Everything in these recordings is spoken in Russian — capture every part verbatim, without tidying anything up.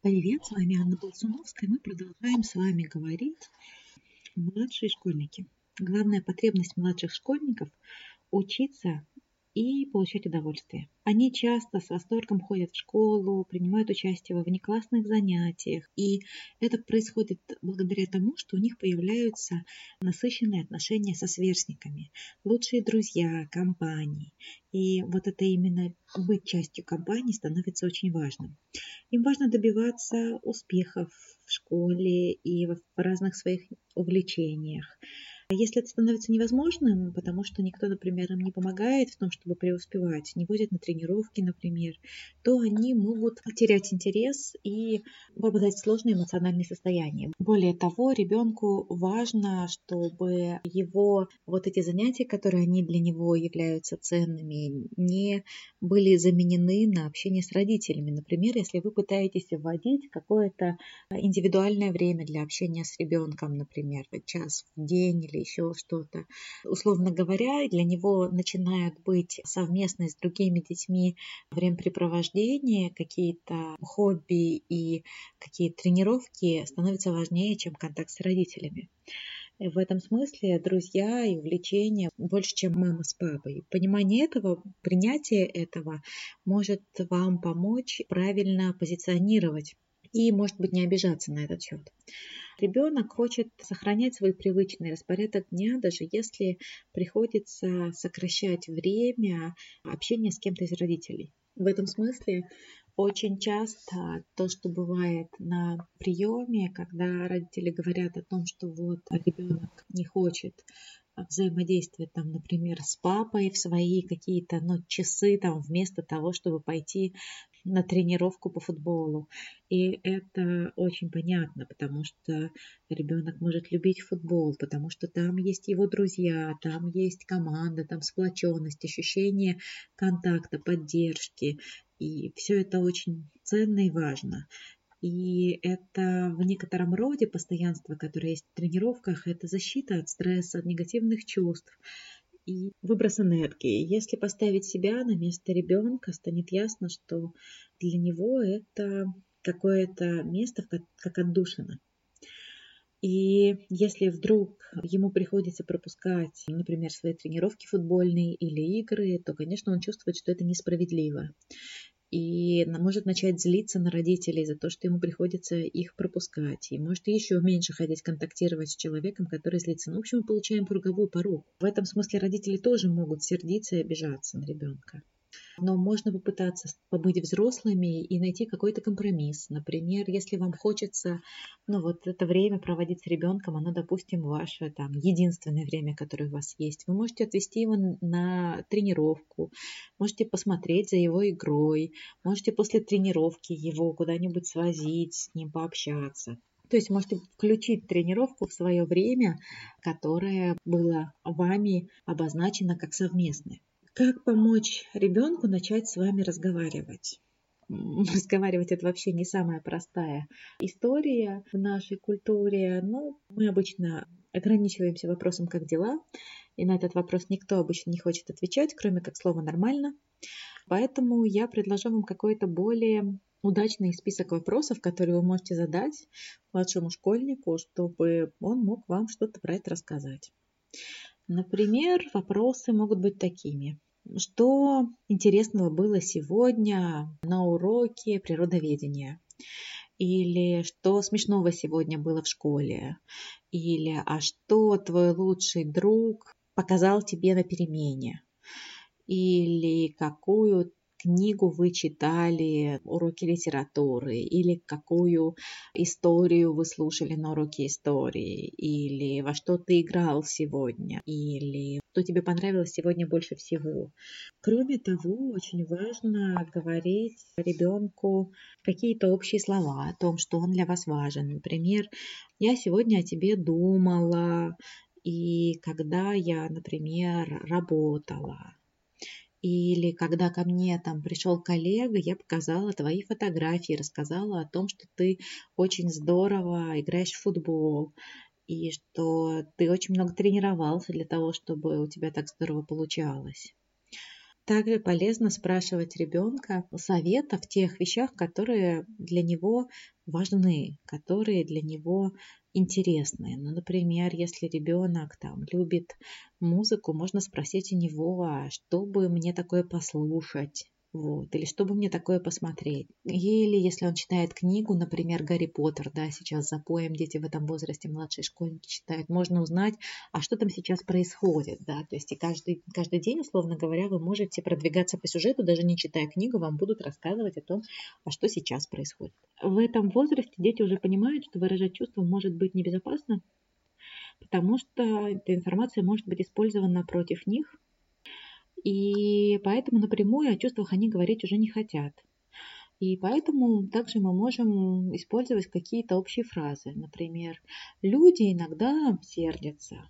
Привет, с вами Анна Болзуновская. Мы продолжаем с вами говорить младшие школьники. Главная потребность младших школьников – учиться и получать удовольствие. Они часто с восторгом ходят в школу, принимают участие во внеклассных занятиях. И это происходит благодаря тому, что у них появляются насыщенные отношения со сверстниками, лучшие друзья, компании. И вот это именно быть частью компании становится очень важным. Им важно добиваться успехов в школе и в разных своих увлечениях. Если это становится невозможным, потому что никто, например, им не помогает в том, чтобы преуспевать, не возит на тренировки, например, то они могут терять интерес и попадать в сложные эмоциональные состояния. Более того, ребенку важно, чтобы его вот эти занятия, которые они для него являются ценными, не были заменены на общение с родителями. Например, если вы пытаетесь вводить какое-то индивидуальное время для общения с ребенком, например, час в день или еще что-то. Условно говоря, для него начинают быть совместные с другими детьми времяпрепровождения, какие-то хобби и какие-то тренировки становятся важнее, чем контакт с родителями. В этом смысле друзья и увлечения больше, чем мама с папой. Понимание этого, принятие этого может вам помочь правильно позиционировать и, может быть, не обижаться на этот счет. Ребенок хочет сохранять свой привычный распорядок дня, даже если приходится сокращать время общения с кем-то из родителей. В этом смысле очень часто то, что бывает на приеме, когда родители говорят о том, что вот ребенок не хочет взаимодействие, там, например, с папой в свои какие-то ну, часы, там, вместо того, чтобы пойти на тренировку по футболу. И это очень понятно, потому что ребенок может любить футбол, потому что там есть его друзья, там есть команда, там сплоченность, ощущение контакта, поддержки. И все это очень ценно и важно. И это в некотором роде постоянство, которое есть в тренировках, это защита от стресса, от негативных чувств и выброс энергии. Если поставить себя на место ребенка, станет ясно, что для него это какое-то место как отдушина. И если вдруг ему приходится пропускать, например, свои тренировки футбольные или игры, то, конечно, он чувствует, что это несправедливо. И может начать злиться на родителей за то, что ему приходится их пропускать. И может еще меньше хотеть контактировать с человеком, который злится. Ну, в общем, мы получаем круговую поруку. В этом смысле родители тоже могут сердиться и обижаться на ребенка. Но можно попытаться побыть взрослыми и найти какой-то компромисс. Например, если вам хочется, ну вот это время проводить с ребенком, оно, допустим, ваше там единственное время, которое у вас есть, вы можете отвести его на тренировку, можете посмотреть за его игрой, можете после тренировки его куда-нибудь свозить, с ним пообщаться. То есть можете включить тренировку в свое время, которое было вами обозначено как совместное. Как помочь ребенку начать с вами разговаривать? Разговаривать — это вообще не самая простая история в нашей культуре. Но мы обычно ограничиваемся вопросом «как дела?», и на этот вопрос никто обычно не хочет отвечать, кроме как слова «нормально». Поэтому я предложу вам какой-то более удачный список вопросов, которые вы можете задать младшему школьнику, чтобы он мог вам что-то про это рассказать. Например, вопросы могут быть такими. Что интересного было сегодня на уроке природоведения? Или что смешного сегодня было в школе? Или а что твой лучший друг показал тебе на перемене? Или какую книгу вы читали, уроки литературы, или какую историю вы слушали на уроке истории, или во что ты играл сегодня, или что тебе понравилось сегодня больше всего. Кроме того, очень важно говорить ребенку какие-то общие слова о том, что он для вас важен. Например, я сегодня о тебе думала, и когда я, например, работала. Или когда ко мне там пришел коллега, я показала твои фотографии, рассказала о том, что ты очень здорово играешь в футбол, и что ты очень много тренировался для того, чтобы у тебя так здорово получалось. Также полезно спрашивать ребенка совета в тех вещах, которые для него важны, которые для него интересны. Ну, например, если ребенок там любит музыку, можно спросить у него, а что бы мне такое послушать? Вот, или чтобы мне такое посмотреть. Или если он читает книгу, например, «Гарри Поттер», да, сейчас за поем дети в этом возрасте, младшие школьники читают, можно узнать, а что там сейчас происходит, да, то есть и каждый, каждый день, условно говоря, вы можете продвигаться по сюжету, даже не читая книгу, вам будут рассказывать о том, а что сейчас происходит. В этом возрасте дети уже понимают, что выражать чувства может быть небезопасно, потому что эта информация может быть использована против них. И поэтому напрямую о чувствах они говорить уже не хотят. И поэтому также мы можем использовать какие-то общие фразы. Например, люди иногда сердятся,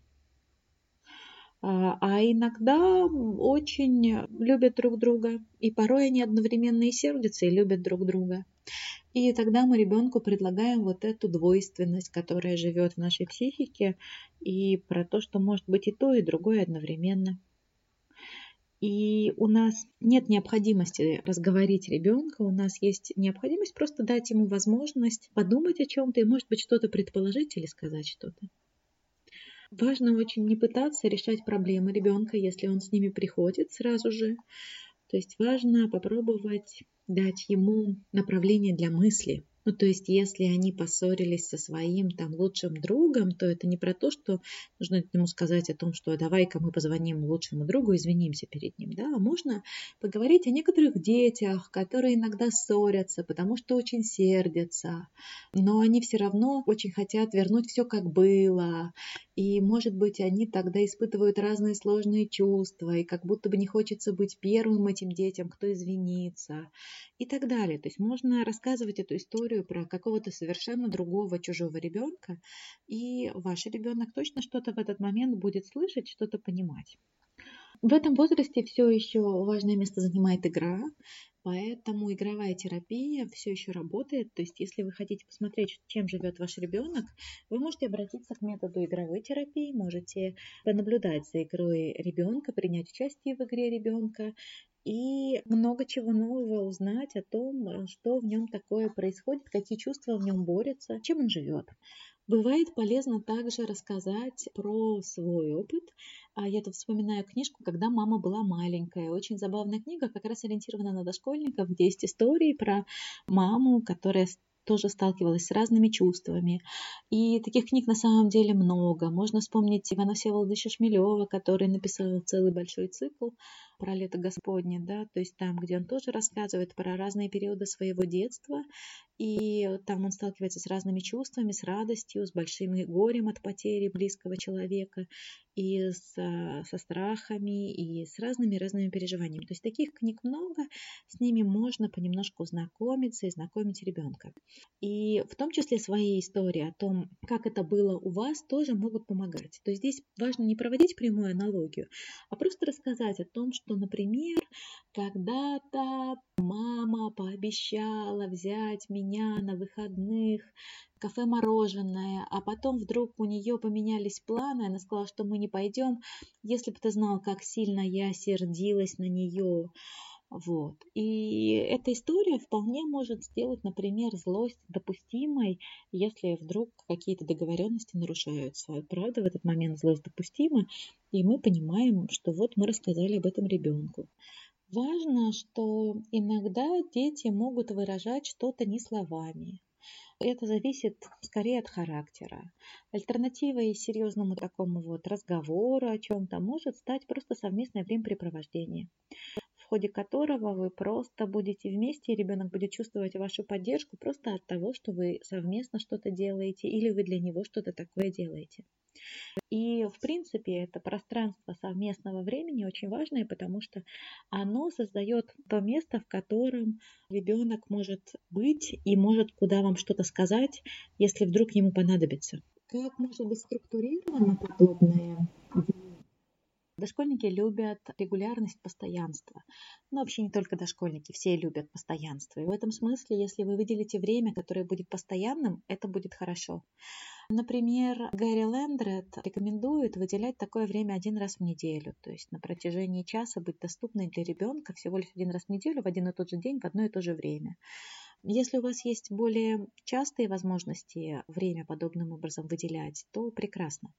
а иногда очень любят друг друга. И порой они одновременно и сердятся, и любят друг друга. И тогда мы ребенку предлагаем вот эту двойственность, которая живет в нашей психике, и про то, что может быть и то, и другое одновременно. И у нас нет необходимости разговорить ребенка, у нас есть необходимость просто дать ему возможность подумать о чем-то и, может быть, что-то предположить или сказать что-то. Важно очень не пытаться решать проблемы ребенка, если он с ними приходит сразу же. То есть важно попробовать дать ему направление для мысли. Ну, то есть, если они поссорились со своим там лучшим другом, то это не про то, что нужно ему сказать о том, что давай-ка мы позвоним лучшему другу, извинимся перед ним, да, а можно поговорить о некоторых детях, которые иногда ссорятся, потому что очень сердятся, но они все равно очень хотят вернуть все как было, и, может быть, они тогда испытывают разные сложные чувства, и как будто бы не хочется быть первым этим детям, кто извинится, и так далее. То есть, можно рассказывать эту историю про какого-то совершенно другого чужого ребенка, и ваш ребенок точно что-то в этот момент будет слышать, что-то понимать. В этом возрасте все еще важное место занимает игра, поэтому игровая терапия все еще работает. То есть, если вы хотите посмотреть, чем живет ваш ребенок, вы можете обратиться к методу игровой терапии, можете понаблюдать за игрой ребенка, принять участие в игре ребенка. И много чего нового узнать о том, что в нем такое происходит, какие чувства в нем борются, чем он живет. Бывает полезно также рассказать про свой опыт. Я тут вспоминаю книжку «Когда мама была маленькая». Очень забавная книга, как раз ориентирована на дошкольников, где есть истории про маму, которая тоже сталкивалась с разными чувствами. И таких книг на самом деле много. Можно вспомнить Ивана Всеволодовича Шмелёва, который написал целый большой цикл про лето Господне, да, то есть там, где он тоже рассказывает про разные периоды своего детства, и там он сталкивается с разными чувствами, с радостью, с большим горем от потери близкого человека, и с, со страхами, и с разными-разными переживаниями. То есть таких книг много, с ними можно понемножку знакомиться и знакомить ребенка. И в том числе свои истории о том, как это было у вас, тоже могут помогать. То есть здесь важно не проводить прямую аналогию, а просто рассказать о том, что, например, когда-то мама пообещала взять меня на выходных в кафе «Мороженое», а потом вдруг у нее поменялись планы, она сказала, что мы не пойдем, если бы ты знал, как сильно я сердилась на нее. Вот. И эта история вполне может сделать, например, злость допустимой, если вдруг какие-то договоренности нарушаются. Правда, в этот момент злость допустима, и мы понимаем, что вот мы рассказали об этом ребенку. Важно, что иногда дети могут выражать что-то не словами. Это зависит скорее от характера. Альтернативой серьезному такому вот разговору о чем-то может стать просто совместное времяпрепровождение, в ходе которого вы просто будете вместе, и ребенок будет чувствовать вашу поддержку просто от того, что вы совместно что-то делаете или вы для него что-то такое делаете. И, в принципе, это пространство совместного времени очень важное, потому что оно создает то место, в котором ребенок может быть и может куда вам что-то сказать, если вдруг ему понадобится. Как может быть структурировано подобное? Дошкольники любят регулярность, постоянство. Но вообще не только дошкольники, все любят постоянство. И в этом смысле, если вы выделите время, которое будет постоянным, это будет хорошо. Например, Гэри Лендрет рекомендует выделять такое время один раз в неделю. То есть на протяжении часа быть доступной для ребенка всего лишь один раз в неделю, в один и тот же день, в одно и то же время. Если у вас есть более частые возможности время подобным образом выделять, то прекрасно.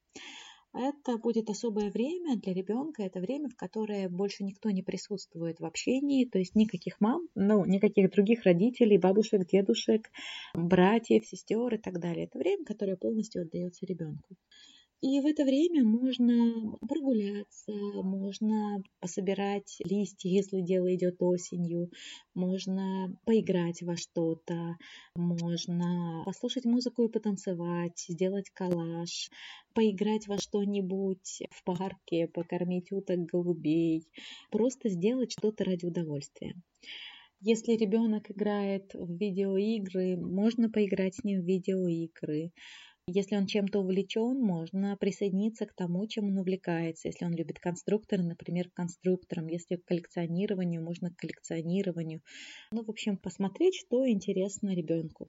Это будет особое время для ребенка, это время, в которое больше никто не присутствует в общении, то есть никаких мам, ну, никаких других родителей, бабушек, дедушек, братьев, сестер и так далее. Это время, которое полностью отдается ребенку. И в это время можно прогуляться, можно пособирать листья, если дело идет осенью, можно поиграть во что-то, можно послушать музыку и потанцевать, сделать коллаж, поиграть во что-нибудь в парке, покормить уток, голубей, просто сделать что-то ради удовольствия. Если ребенок играет в видеоигры, можно поиграть с ним в видеоигры. Если он чем-то увлечен, можно присоединиться к тому, чем он увлекается. Если он любит конструкторы, например, к конструкторам. Если к коллекционированию, можно к коллекционированию. Ну, в общем, посмотреть, что интересно ребенку.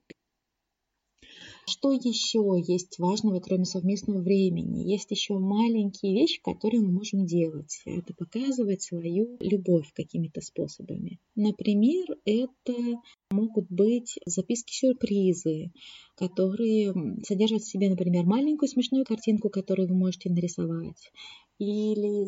Что еще есть важного, кроме совместного времени? Есть еще маленькие вещи, которые мы можем делать. Это показывать свою любовь какими-то способами. Например, это могут быть записки-сюрпризы, которые содержат в себе, например, маленькую смешную картинку, которую вы можете нарисовать. Или,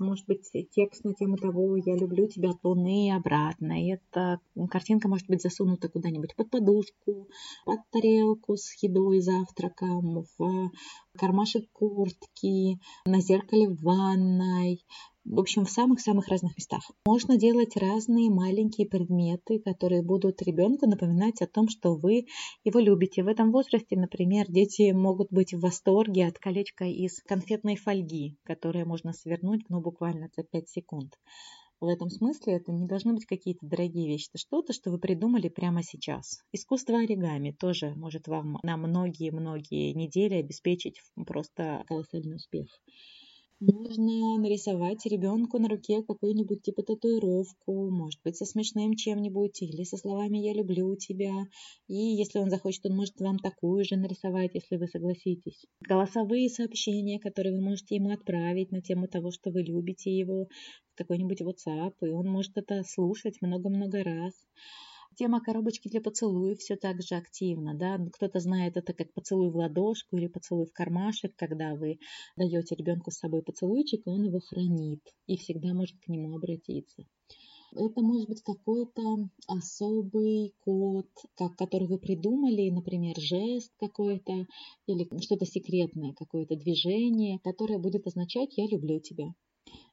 может быть, текст на тему того «Я люблю тебя от Луны и обратно». И эта картинка может быть засунута куда-нибудь под подушку, под тарелку с едой, завтраком, в кармашек куртки, на зеркале в ванной. В общем, в самых-самых разных местах. Можно делать разные маленькие предметы, которые будут ребенку напоминать о том, что вы его любите. В этом возрасте, например, дети могут быть в восторге от колечка из конфетной фольги, которое можно свернуть, ну, буквально за пять секунд. В этом смысле это не должны быть какие-то дорогие вещи. Это что-то, что вы придумали прямо сейчас. Искусство оригами тоже может вам на многие-многие недели обеспечить просто колоссальный успех. Можно нарисовать ребенку на руке какую-нибудь типа татуировку, может быть, со смешным чем-нибудь или со словами «я люблю тебя». И если он захочет, он может вам такую же нарисовать, если вы согласитесь. Голосовые сообщения, которые вы можете ему отправить на тему того, что вы любите его, какой-нибудь WhatsApp, и он может это слушать много-много раз. Тема коробочки для поцелуев все так же активна, да? Кто-то знает это как поцелуй в ладошку или поцелуй в кармашек, когда вы даете ребенку с собой поцелуйчик, и он его хранит и всегда может к нему обратиться. Это может быть какой-то особый код, который вы придумали, например, жест какой-то или что-то секретное, какое-то движение, которое будет означать «я люблю тебя».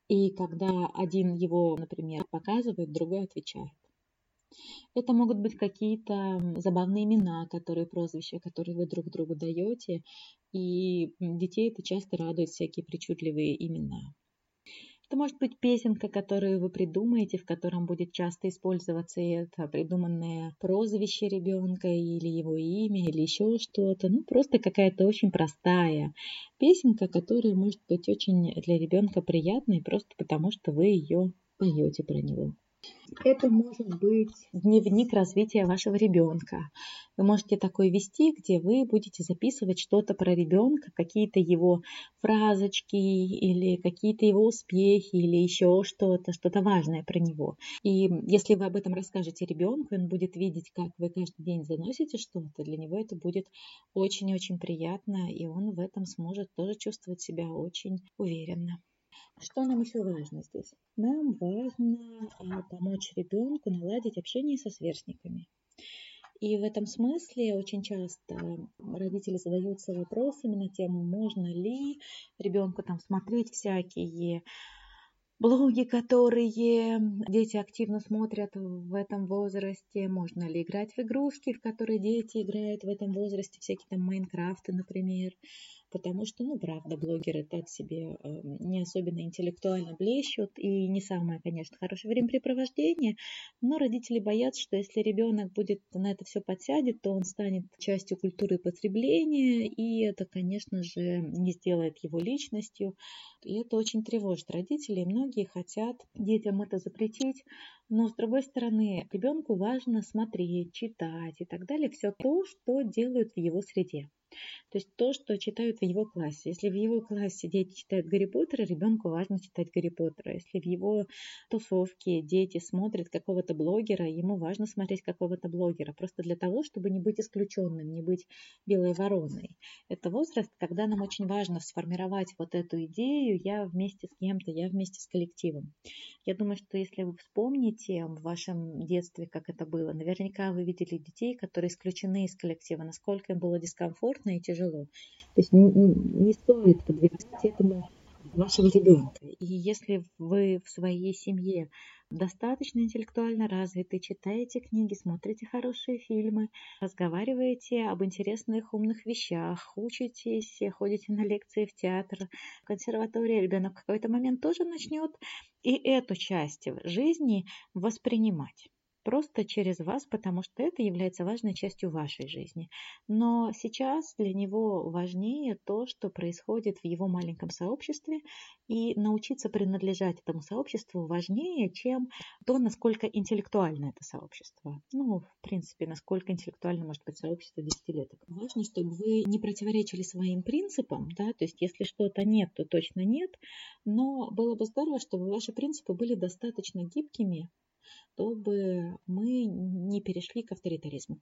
И когда один его, например, показывает, другой отвечает. Это могут быть какие-то забавные имена, которые прозвища, которые вы друг другу даете, и детей это часто радует, всякие причудливые имена. Это может быть песенка, которую вы придумаете, в котором будет часто использоваться это придуманное прозвище ребенка или его имя, или еще что-то. Ну, просто какая-то очень простая песенка, которая может быть очень для ребенка приятной, просто потому что вы ее поете про него. Это может быть дневник развития вашего ребенка. Вы можете такой вести, где вы будете записывать что-то про ребенка, какие-то его фразочки или какие-то его успехи или еще что-то, что-то важное про него. И если вы об этом расскажете ребенку, он будет видеть, как вы каждый день заносите что-то, для него это будет очень-очень приятно, и он в этом сможет тоже чувствовать себя очень уверенно. Что нам еще важно здесь? Нам важно помочь ребенку наладить общение со сверстниками. И в этом смысле очень часто родители задаются вопросами на тему, можно ли ребенку там смотреть всякие блоги, которые дети активно смотрят в этом возрасте, можно ли играть в игрушки, в которые дети играют в этом возрасте, всякие там Майнкрафты, например. потому что, ну, правда, блогеры так себе э, не особенно интеллектуально блещут, и не самое, конечно, хорошее времяпрепровождение, но родители боятся, что если ребенок будет на это все подсядет, то он станет частью культуры потребления, и это, конечно же, не сделает его личностью, и это очень тревожит родителей, многие хотят детям это запретить. Но, с другой стороны, ребенку важно смотреть, читать и так далее, все то, что делают в его среде. То есть то, что читают в его классе. Если в его классе дети читают Гарри Поттера, ребенку важно читать Гарри Поттера. Если в его тусовке дети смотрят какого-то блогера, ему важно смотреть какого-то блогера. Просто для того, чтобы не быть исключенным, не быть белой вороной. Это возраст, когда нам очень важно сформировать вот эту идею «я вместе с кем-то», «я вместе с коллективом». Я думаю, что если вы вспомните в вашем детстве, как это было, наверняка вы видели детей, которые исключены из коллектива, насколько им было дискомфортно и тяжело. То есть не, не стоит подвергать этому вашего ребенка. И если вы в своей семье достаточно интеллектуально развиты, читаете книги, смотрите хорошие фильмы, разговариваете об интересных умных вещах, учитесь, ходите на лекции в театр, в консерваторию, ребенок в какой-то момент тоже начнет и эту часть жизни воспринимать. Просто через вас, потому что это является важной частью вашей жизни. Но сейчас для него важнее то, что происходит в его маленьком сообществе, и научиться принадлежать этому сообществу важнее, чем то, насколько интеллектуально это сообщество. Ну, в принципе, насколько интеллектуально может быть сообщество десятилеток. Важно, чтобы вы не противоречили своим принципам, да, то есть если что-то нет, то точно нет, но было бы здорово, чтобы ваши принципы были достаточно гибкими, чтобы мы не перешли к авторитаризму.